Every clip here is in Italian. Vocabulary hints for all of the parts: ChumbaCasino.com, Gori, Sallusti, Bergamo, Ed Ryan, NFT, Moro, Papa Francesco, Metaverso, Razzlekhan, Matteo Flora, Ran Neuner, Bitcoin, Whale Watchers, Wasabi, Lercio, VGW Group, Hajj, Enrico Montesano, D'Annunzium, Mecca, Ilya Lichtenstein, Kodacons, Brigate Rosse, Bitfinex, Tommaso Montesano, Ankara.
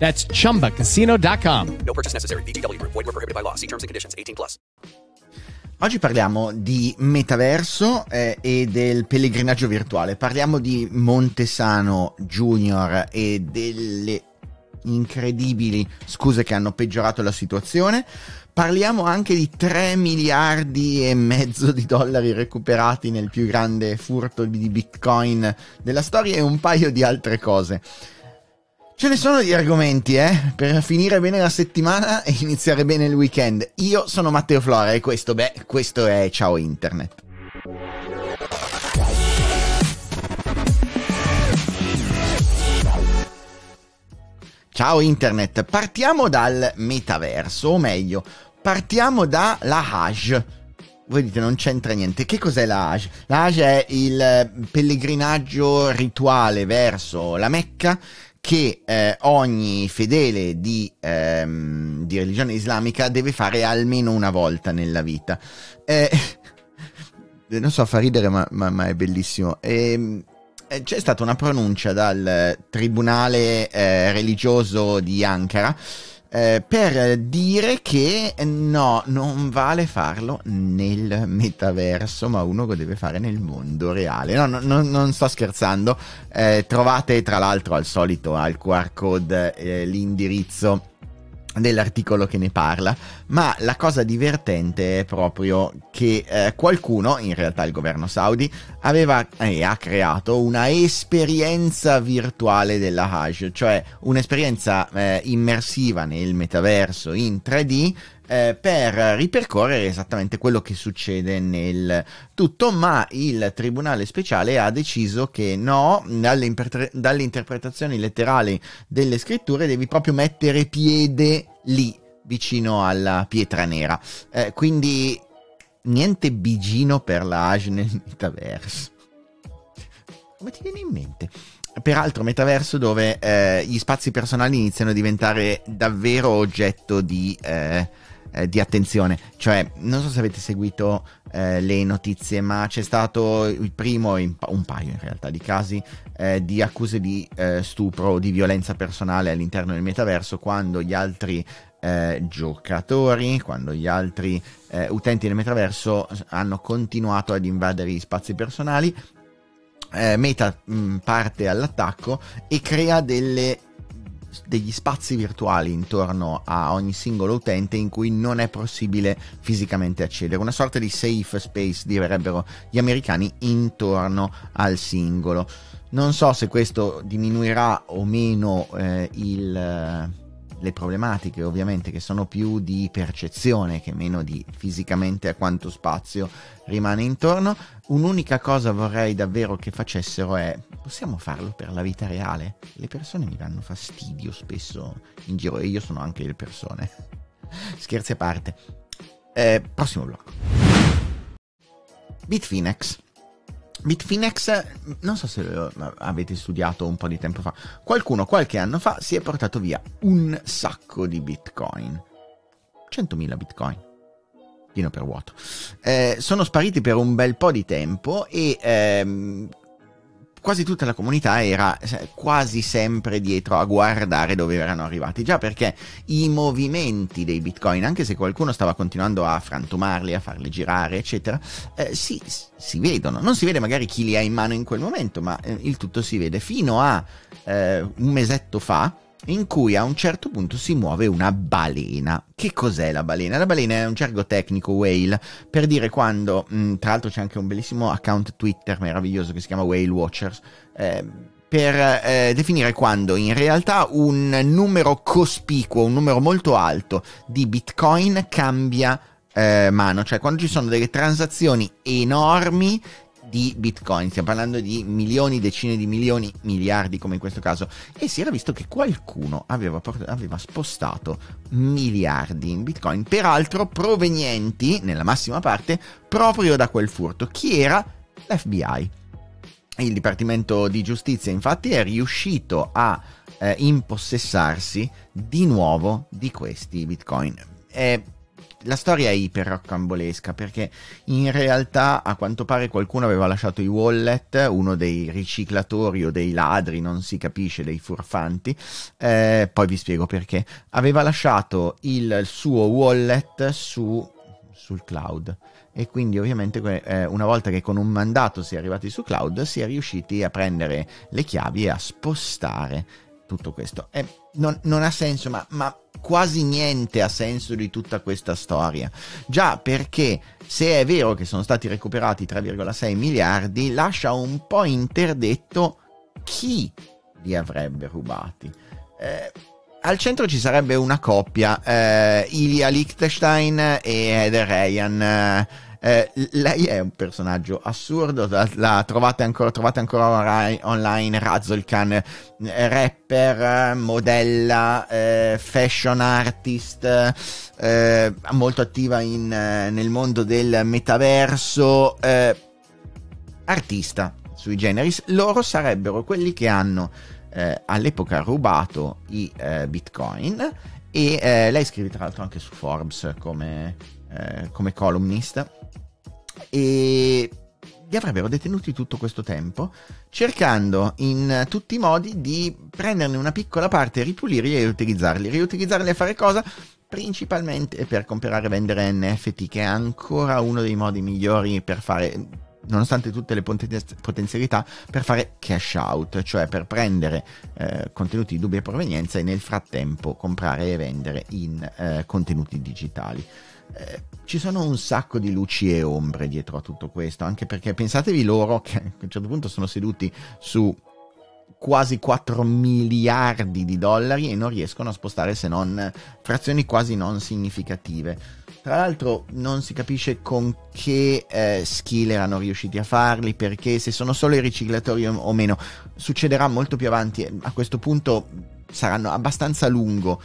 That's ChumbaCasino.com. No purchase necessary. VGW Group. Void where prohibited by law. See terms and conditions. 18 plus. Oggi parliamo di metaverso e del pellegrinaggio virtuale. Parliamo di Montesano Junior e delle incredibili scuse che hanno peggiorato la situazione. Parliamo anche di 3 miliardi e mezzo di dollari recuperati nel più grande furto di Bitcoin della storia e un paio di altre cose. Ce ne sono di argomenti, per finire bene la settimana e iniziare bene il weekend. Io sono Matteo Flora e questo è Ciao Internet. Ciao Internet, partiamo dal metaverso, o meglio, partiamo dalla Hajj. Voi dite non c'entra niente, che cos'è la Hajj? La Hajj è il pellegrinaggio rituale verso la Mecca, che ogni fedele di religione islamica deve fare almeno una volta nella vita. Non so, fa ridere ma è bellissimo. C'è stata una pronuncia dal tribunale religioso di Ankara per dire che no, non vale farlo nel metaverso, ma uno lo deve fare nel mondo reale. No, non sto scherzando. Trovate tra l'altro al solito al QR code l'indirizzo dell'articolo che ne parla, ma la cosa divertente è proprio che qualcuno, in realtà il governo saudi, aveva ha creato una esperienza virtuale della Hajj, cioè un'esperienza immersiva nel metaverso in 3D per ripercorrere esattamente quello che succede nel tutto, ma il tribunale speciale ha deciso che no, dalle interpretazioni letterali delle scritture devi proprio mettere piede lì, vicino alla pietra nera. Quindi niente bigino per la Hajj nel metaverso. Come ti viene in mente? Peraltro metaverso dove gli spazi personali iniziano a diventare davvero oggetto di attenzione, cioè non so se avete seguito le notizie, ma c'è stato il primo, un paio in realtà, di casi di accuse di stupro o di violenza personale all'interno del metaverso, quando gli altri giocatori, quando gli altri utenti del metaverso hanno continuato ad invadere gli spazi personali. Meta parte all'attacco e crea degli spazi virtuali intorno a ogni singolo utente in cui non è possibile fisicamente accedere, una sorta di safe space direbbero gli americani intorno al singolo. Non so se questo diminuirà o meno le problematiche, ovviamente, che sono più di percezione che meno di fisicamente a quanto spazio rimane intorno. Un'unica cosa vorrei davvero che facessero è: possiamo farlo per la vita reale? Le persone mi danno fastidio spesso in giro e io sono anche le persone. Scherzi a parte. Prossimo blocco. Bitfinex, non so se lo avete studiato un po' di tempo fa, qualcuno qualche anno fa si è portato via un sacco di bitcoin, 100.000 bitcoin, pieno per vuoto, sono spariti per un bel po' di tempo e quasi tutta la comunità era quasi sempre dietro a guardare dove erano arrivati, già perché i movimenti dei bitcoin, anche se qualcuno stava continuando a frantumarli, a farli girare eccetera, si vedono, non si vede magari chi li ha in mano in quel momento, ma il tutto si vede. Fino a un mesetto fa in cui a un certo punto si muove una balena. Che cos'è la balena? La balena è un gergo tecnico, whale, per dire quando, tra l'altro c'è anche un bellissimo account Twitter meraviglioso che si chiama Whale Watchers, per definire quando in realtà un numero cospicuo, un numero molto alto di Bitcoin cambia mano, cioè quando ci sono delle transazioni enormi di Bitcoin, stiamo parlando di milioni, decine di milioni, miliardi come in questo caso, e si era visto che qualcuno aveva spostato miliardi in Bitcoin, peraltro provenienti, nella massima parte, proprio da quel furto. Chi era? L'FBI. Il Dipartimento di Giustizia, infatti, è riuscito a impossessarsi di nuovo di questi Bitcoin. La storia è iper roccambolesca perché in realtà a quanto pare qualcuno aveva lasciato i wallet, uno dei riciclatori o dei ladri, non si capisce, dei furfanti, poi vi spiego perché, aveva lasciato il suo wallet sul cloud e quindi ovviamente una volta che con un mandato si è arrivati su cloud si è riusciti a prendere le chiavi e a spostare tutto questo. Non ha senso, ma quasi niente ha senso di tutta questa storia. Già perché, se è vero che sono stati recuperati 3,6 miliardi, lascia un po' interdetto chi li avrebbe rubati. Al centro ci sarebbe una coppia, Ilya Lichtenstein e Ed Ryan. Lei è un personaggio assurdo, la trovate ancora online, Razzlekhan, rapper, modella, fashion artist, molto attiva nel mondo del metaverso, artista sui generis. Loro sarebbero quelli che hanno all'epoca rubato i Bitcoin, e lei scrive tra l'altro anche su Forbes come columnista, e li avrebbero detenuti tutto questo tempo cercando in tutti i modi di prenderne una piccola parte, ripulirli e riutilizzarli a fare cosa? Principalmente per comprare e vendere NFT, che è ancora uno dei modi migliori per fare, nonostante tutte le potenzialità, per fare cash out, cioè per prendere contenuti di dubbia provenienza e nel frattempo comprare e vendere in contenuti digitali. Ci sono un sacco di luci e ombre dietro a tutto questo, anche perché pensatevi loro che a un certo punto sono seduti su quasi 4 miliardi di dollari e non riescono a spostare se non frazioni quasi non significative. Tra l'altro non si capisce con che skill erano riusciti a farli, perché se sono solo i riciclatori o meno succederà molto più avanti. A questo punto saranno abbastanza lungo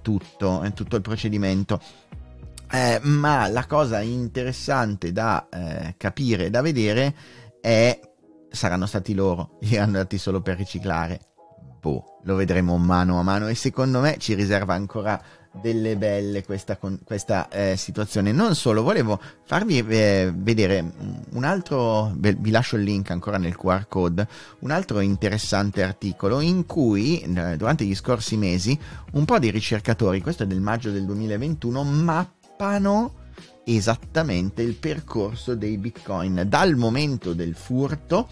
tutto il procedimento. Ma la cosa interessante da capire e da vedere è: saranno stati loro gli andati solo per riciclare? Boh, lo vedremo mano a mano, e secondo me ci riserva ancora delle belle questa situazione. Non solo, volevo farvi vedere un altro, vi lascio il link ancora nel QR code, un altro interessante articolo in cui durante gli scorsi mesi un po' di ricercatori, questo è del maggio del 2021, mappano esattamente il percorso dei Bitcoin dal momento del furto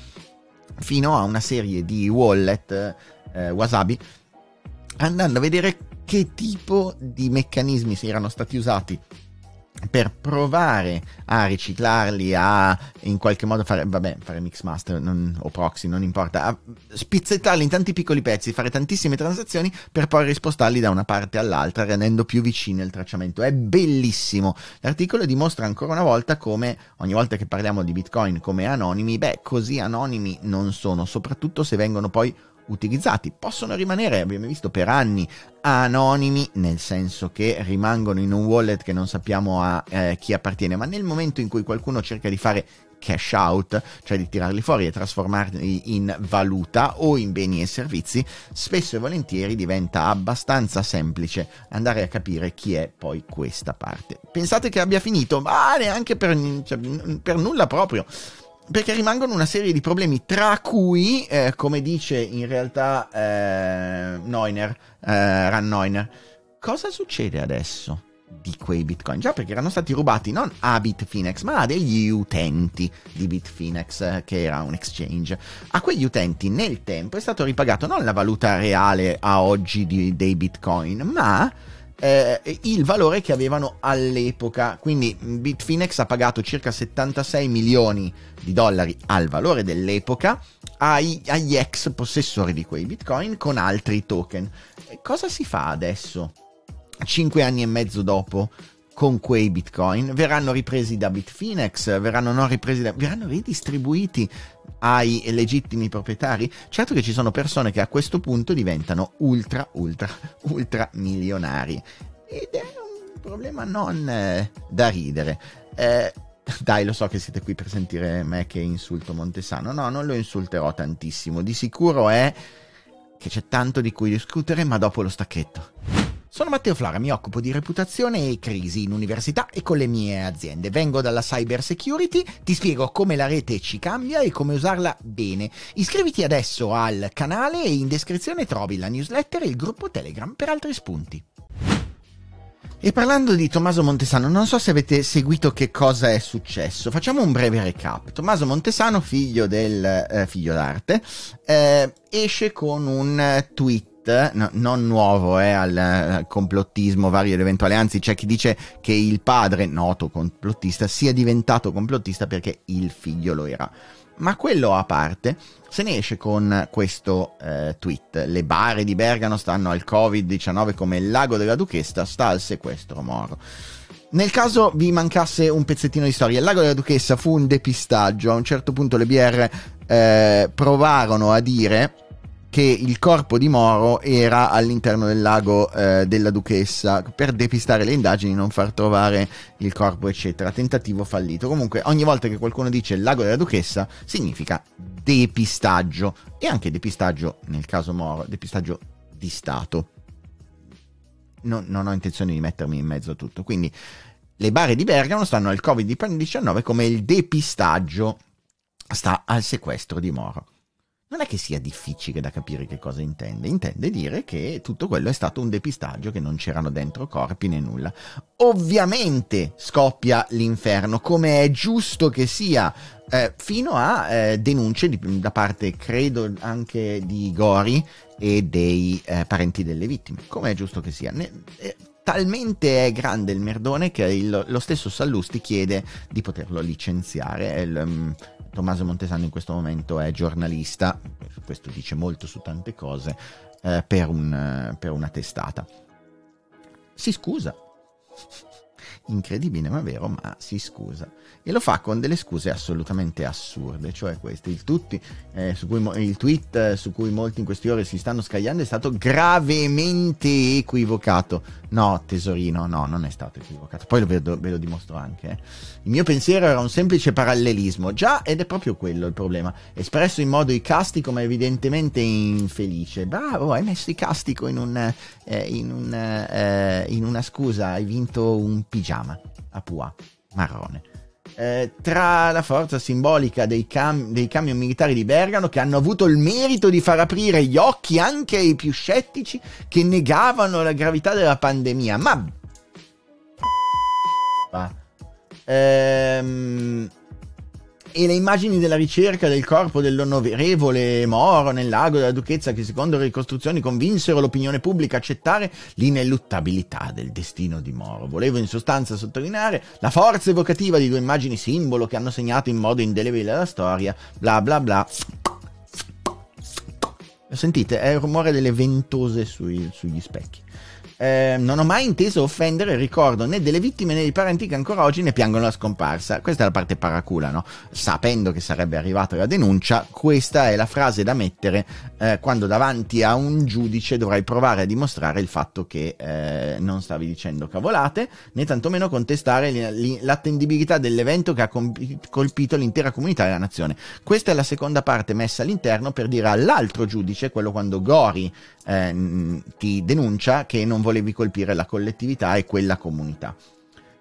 fino a una serie di wallet Wasabi, andando a vedere che tipo di meccanismi si erano stati usati per provare a riciclarli, a in qualche modo fare mix master o proxy, non importa, a spizzettarli in tanti piccoli pezzi, fare tantissime transazioni per poi rispostarli da una parte all'altra, rendendo più vicino il tracciamento. È bellissimo, l'articolo dimostra ancora una volta come ogni volta che parliamo di Bitcoin come anonimi, così anonimi non sono, soprattutto se vengono poi utilizzati. Possono rimanere, abbiamo visto, per anni anonimi, nel senso che rimangono in un wallet che non sappiamo a chi appartiene, ma nel momento in cui qualcuno cerca di fare cash out, cioè di tirarli fuori e trasformarli in valuta o in beni e servizi, spesso e volentieri diventa abbastanza semplice andare a capire chi è poi questa parte. Pensate che abbia finito? Ma neanche per nulla proprio, perché rimangono una serie di problemi, tra cui, come dice in realtà Ran Neuner, cosa succede adesso? di quei bitcoin, già perché erano stati rubati non a Bitfinex ma a degli utenti di Bitfinex, che era un exchange. A quegli utenti nel tempo è stato ripagato non la valuta reale a oggi dei bitcoin, ma il valore che avevano all'epoca. Quindi Bitfinex ha pagato circa 76 milioni di dollari al valore dell'epoca agli ex possessori di quei bitcoin con altri token. E cosa si fa adesso? 5 anni e mezzo dopo, con quei bitcoin verranno ripresi da Bitfinex, verranno ridistribuiti ai legittimi proprietari. Certo che ci sono persone che a questo punto diventano ultra milionari, ed è un problema non da ridere. Dai, lo so che siete qui per sentire me che insulto Montesano. No, non lo insulterò tantissimo, di sicuro è che c'è tanto di cui discutere, ma dopo lo stacchetto. Sono Matteo Flora, mi occupo di reputazione e crisi in università e con le mie aziende. Vengo dalla cyber security, ti spiego come la rete ci cambia e come usarla bene. Iscriviti adesso al canale e in descrizione trovi la newsletter e il gruppo Telegram per altri spunti. E parlando di Tommaso Montesano, non so se avete seguito che cosa è successo. Facciamo un breve recap. Tommaso Montesano, figlio d'arte, esce con un tweet. No, non nuovo al complottismo vario ed eventuale, anzi c'è chi dice che il padre, noto complottista, sia diventato complottista perché il figlio lo era. Ma quello a parte, se ne esce con questo tweet: le bare di Bergamo stanno al Covid-19 come il lago della Duchessa sta al sequestro Moro. Nel caso vi mancasse un pezzettino di storia, il lago della Duchessa fu un depistaggio. A un certo punto le BR provarono a dire che il corpo di Moro era all'interno del lago della Duchessa per depistare le indagini, non far trovare il corpo, eccetera. Tentativo fallito. Comunque ogni volta che qualcuno dice il lago della Duchessa significa depistaggio, e anche depistaggio, nel caso Moro, depistaggio di Stato. Non ho intenzione di mettermi in mezzo a tutto. Quindi le bare di Bergamo stanno al Covid-19 come il depistaggio sta al sequestro di Moro. Non è che sia difficile da capire che cosa intende. Intende dire che tutto quello è stato un depistaggio, che non c'erano dentro corpi né nulla. Ovviamente scoppia l'inferno, come è giusto che sia, fino a denunce da parte, credo, anche di Gori e dei parenti delle vittime, come è giusto che sia. Talmente è grande il merdone che lo stesso Sallusti chiede di poterlo licenziare. Tommaso Montesano in questo momento è giornalista, questo dice molto su tante cose, per una testata. Si scusa, incredibile ma vero, ma si scusa, e lo fa con delle scuse assolutamente assurde, cioè queste. Il tweet su cui molti in queste ore si stanno scagliando è stato gravemente equivocato. No tesorino, no, non è stato equivocato, poi ve lo dimostro anche Il mio pensiero era un semplice parallelismo, già, ed è proprio quello il problema, espresso in modo icastico ma evidentemente infelice. Bravo, hai messo icastico in una scusa, hai vinto un pigiama a Pua marrone. Tra la forza simbolica dei camion militari di Bergamo, che hanno avuto il merito di far aprire gli occhi anche ai più scettici che negavano la gravità della pandemia, e le immagini della ricerca del corpo dell'onorevole Moro nel lago della Duchessa, che secondo le ricostruzioni convinsero l'opinione pubblica a accettare l'ineluttabilità del destino di Moro. Volevo in sostanza sottolineare la forza evocativa di due immagini simbolo che hanno segnato in modo indelebile la storia, bla bla bla. Lo sentite? È il rumore delle ventose sugli specchi. Non ho mai inteso offendere il ricordo né delle vittime né dei parenti che ancora oggi ne piangono la scomparsa. Questa è la parte paracula, no? Sapendo che sarebbe arrivata la denuncia, questa è la frase da mettere quando davanti a un giudice dovrai provare a dimostrare il fatto che non stavi dicendo cavolate, né tantomeno contestare l'attendibilità dell'evento che ha colpito l'intera comunità e la nazione. Questa è la seconda parte messa all'interno per dire all'altro giudice, quello quando Gori ti denuncia, che non volevi colpire la collettività e quella comunità.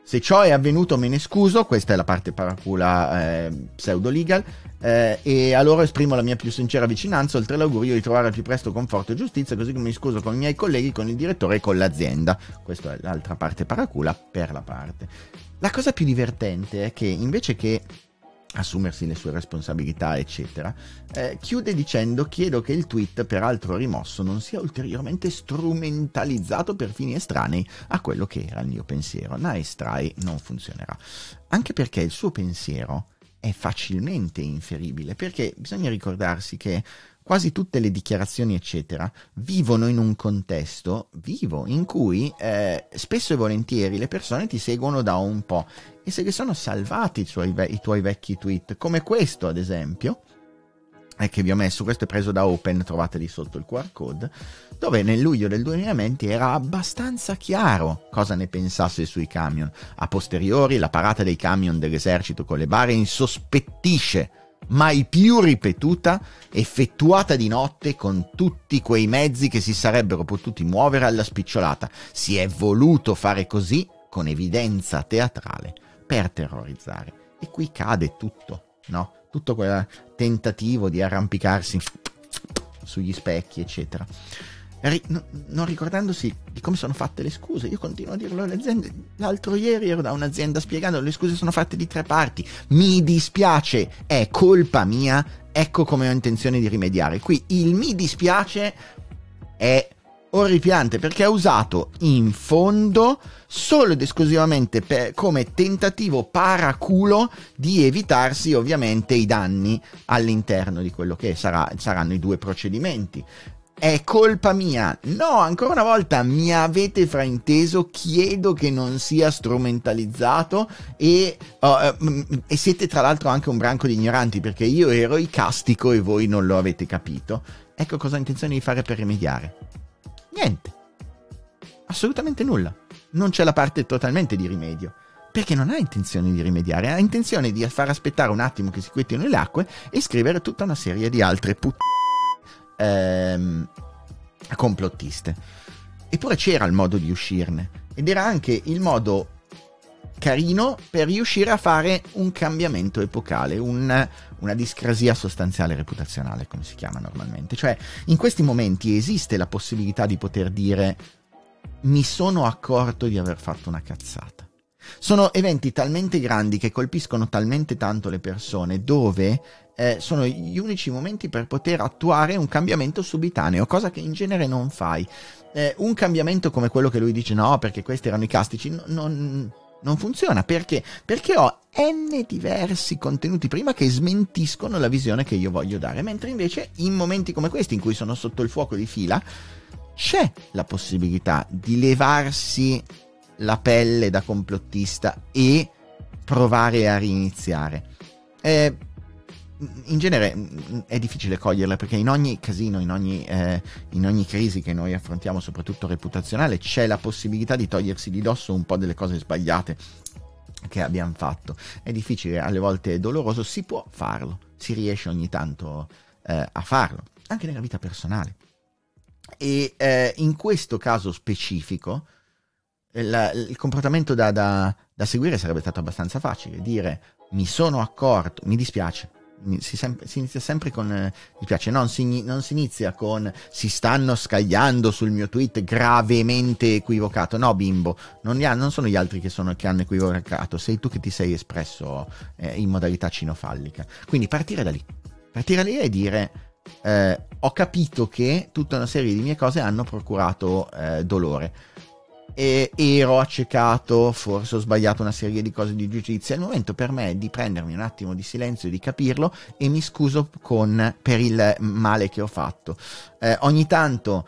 Se ciò è avvenuto me ne scuso, questa è la parte paracula pseudo-legal, e a loro esprimo la mia più sincera vicinanza, oltre all'augurio di trovare al più presto conforto e giustizia, così come mi scuso con i miei colleghi, con il direttore e con l'azienda. Questa è l'altra parte paracula per la parte. La cosa più divertente è che invece che assumersi le sue responsabilità eccetera, chiude dicendo: chiedo che il tweet, peraltro rimosso, non sia ulteriormente strumentalizzato per fini estranei a quello che era il mio pensiero. Nice try, non funzionerà, anche perché il suo pensiero è facilmente inferibile, perché bisogna ricordarsi che quasi tutte le dichiarazioni eccetera vivono in un contesto vivo in cui spesso e volentieri le persone ti seguono da un po', e se li sono salvati i tuoi vecchi tweet, come questo ad esempio che vi ho messo, questo è preso da Open, trovate lì sotto il QR code, dove nel luglio del 2020 era abbastanza chiaro cosa ne pensasse sui camion. A posteriori la parata dei camion dell'esercito con le bare insospettisce, mai più ripetuta, effettuata di notte con tutti quei mezzi che si sarebbero potuti muovere alla spicciolata. Si è voluto fare così, con evidenza teatrale, per terrorizzare. E qui cade tutto, no? Tutto quel tentativo di arrampicarsi sugli specchi, eccetera. Non ricordandosi di come sono fatte le scuse. Io continuo a dirlo alle aziende. L'altro ieri ero da un'azienda spiegando: le scuse sono fatte di tre parti, mi dispiace, è colpa mia, ecco come ho intenzione di rimediare. Qui il mi dispiace è orripiante, perché ha usato in fondo solo ed esclusivamente come tentativo paraculo di evitarsi ovviamente i danni all'interno di quello che saranno i due procedimenti. È colpa mia. No, ancora una volta mi avete frainteso, chiedo che non sia strumentalizzato, e siete tra l'altro anche un branco di ignoranti, perché io ero icastico e voi non lo avete capito. Ecco cosa ho intenzione di fare per rimediare. Niente. Assolutamente nulla. Non c'è la parte totalmente di rimedio, perché non ha intenzione di rimediare, ha intenzione di far aspettare un attimo che si quietino le acque e scrivere tutta una serie di altre complottiste. Eppure c'era il modo di uscirne, ed era anche il modo carino per riuscire a fare un cambiamento epocale, una discrasia sostanziale reputazionale, come si chiama normalmente. Cioè, in questi momenti esiste la possibilità di poter dire: mi sono accorto di aver fatto una cazzata. Sono eventi talmente grandi che colpiscono talmente tanto le persone, dove sono gli unici momenti per poter attuare un cambiamento subitaneo, cosa che in genere non fai. Un cambiamento come quello che lui dice: no, perché questi erano icastici, non funziona. Perché? Perché ho n diversi contenuti prima che smentiscono la visione che io voglio dare, mentre invece in momenti come questi, in cui sono sotto il fuoco di fila, c'è la possibilità di levarsi la pelle da complottista e provare a riniziare. In genere è difficile coglierla, perché in ogni casino, in ogni crisi che noi affrontiamo, soprattutto reputazionale, c'è la possibilità di togliersi di dosso un po' delle cose sbagliate che abbiamo fatto. È difficile, alle volte è doloroso, si può farlo, si riesce ogni tanto a farlo, anche nella vita personale. E in questo caso specifico il comportamento da seguire sarebbe stato abbastanza facile: dire mi sono accorto, mi dispiace. Si inizia sempre con mi piace, non si inizia con si stanno scagliando sul mio tweet gravemente equivocato. No, bimbo, non sono gli altri che hanno equivocato, sei tu che ti sei espresso in modalità cinofallica. Quindi partire da lì e dire ho capito che tutta una serie di mie cose hanno procurato dolore, e ero accecato, forse ho sbagliato una serie di cose di giudizio. È il momento per me di prendermi un attimo di silenzio e di capirlo, e mi scuso per il male che ho fatto. Ogni tanto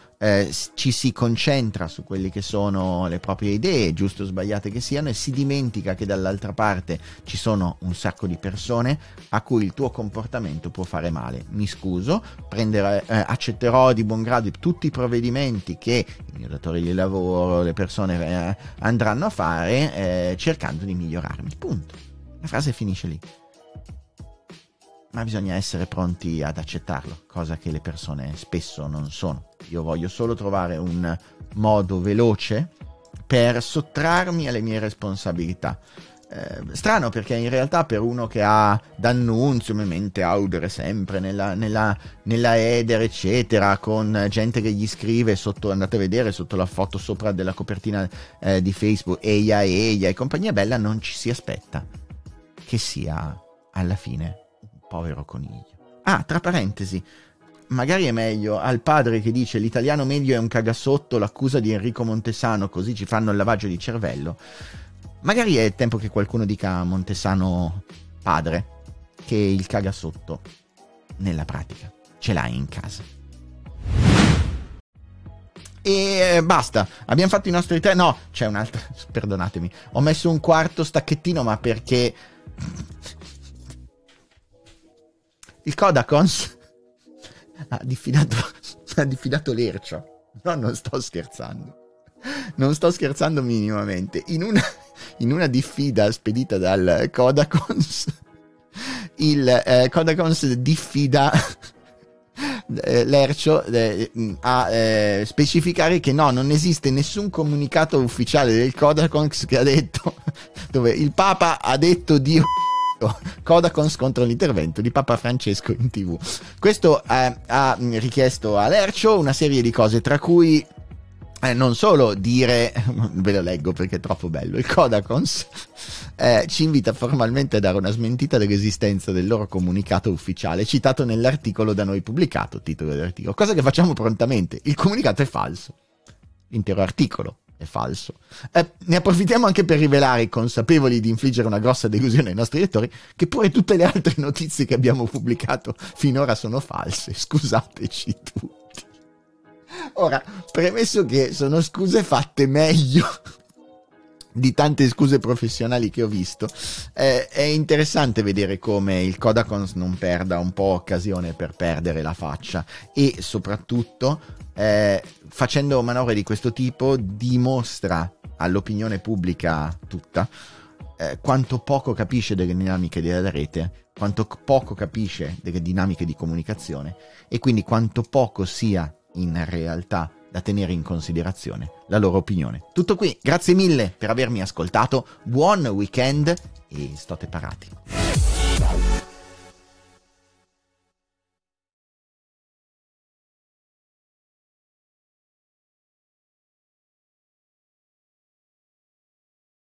ci si concentra su quelle che sono le proprie idee, giusto o sbagliate che siano, e si dimentica che dall'altra parte ci sono un sacco di persone a cui il tuo comportamento può fare male. Mi scuso, accetterò di buon grado tutti i provvedimenti che il mio datore di lavoro, le persone andranno a fare, cercando di migliorarmi. Punto. La frase finisce lì. Ma bisogna essere pronti ad accettarlo, cosa che le persone spesso non sono. Io voglio solo trovare un modo veloce per sottrarmi alle mie responsabilità. Strano, perché in realtà per uno che ha D'Annunzium in mente, Audere sempre nella Edere eccetera, con gente che gli scrive sotto, andate a vedere sotto la foto sopra della copertina di Facebook, eia eia e compagnia bella, non ci si aspetta che sia alla fine un povero coniglio. Ah, tra parentesi, magari è meglio al padre che dice l'italiano medio è un cagasotto, l'accusa di Enrico Montesano, così ci fanno il lavaggio di cervello. Magari è tempo che qualcuno dica a Montesano padre che il cagasotto nella pratica ce l'hai in casa. E basta, abbiamo fatto i nostri tre. No, c'è un'altra, perdonatemi, ho messo un quarto stacchettino, ma perché il Kodacons ha diffidato Lercio. No, non sto scherzando. Non sto scherzando minimamente. In una diffida spedita dal Kodacons, il Kodacons diffida Lercio a specificare che no, non esiste nessun comunicato ufficiale del Kodacons che ha detto dove il Papa ha detto di Kodacons contro l'intervento di Papa Francesco in TV. Questo ha richiesto a Lercio una serie di cose, tra cui non solo dire, ve lo leggo perché è troppo bello, il Kodacons ci invita formalmente a dare una smentita dell'esistenza del loro comunicato ufficiale citato nell'articolo da noi pubblicato, titolo dell'articolo, cosa che facciamo prontamente. Il comunicato è falso, l'intero articolo è falso. Ne approfittiamo anche per rivelare, consapevoli di infliggere una grossa delusione ai nostri lettori, che pure tutte le altre notizie che abbiamo pubblicato finora sono false, scusateci tutti. Ora, premesso che sono scuse fatte meglio di tante scuse professionali che ho visto, è interessante vedere come il Kodacons non perda un po' occasione per perdere la faccia e soprattutto facendo manovre di questo tipo dimostra all'opinione pubblica tutta quanto poco capisce delle dinamiche della rete, quanto poco capisce delle dinamiche di comunicazione e quindi quanto poco sia in realtà da tenere in considerazione la loro opinione. Tutto qui, grazie mille per avermi ascoltato, buon weekend e state parati.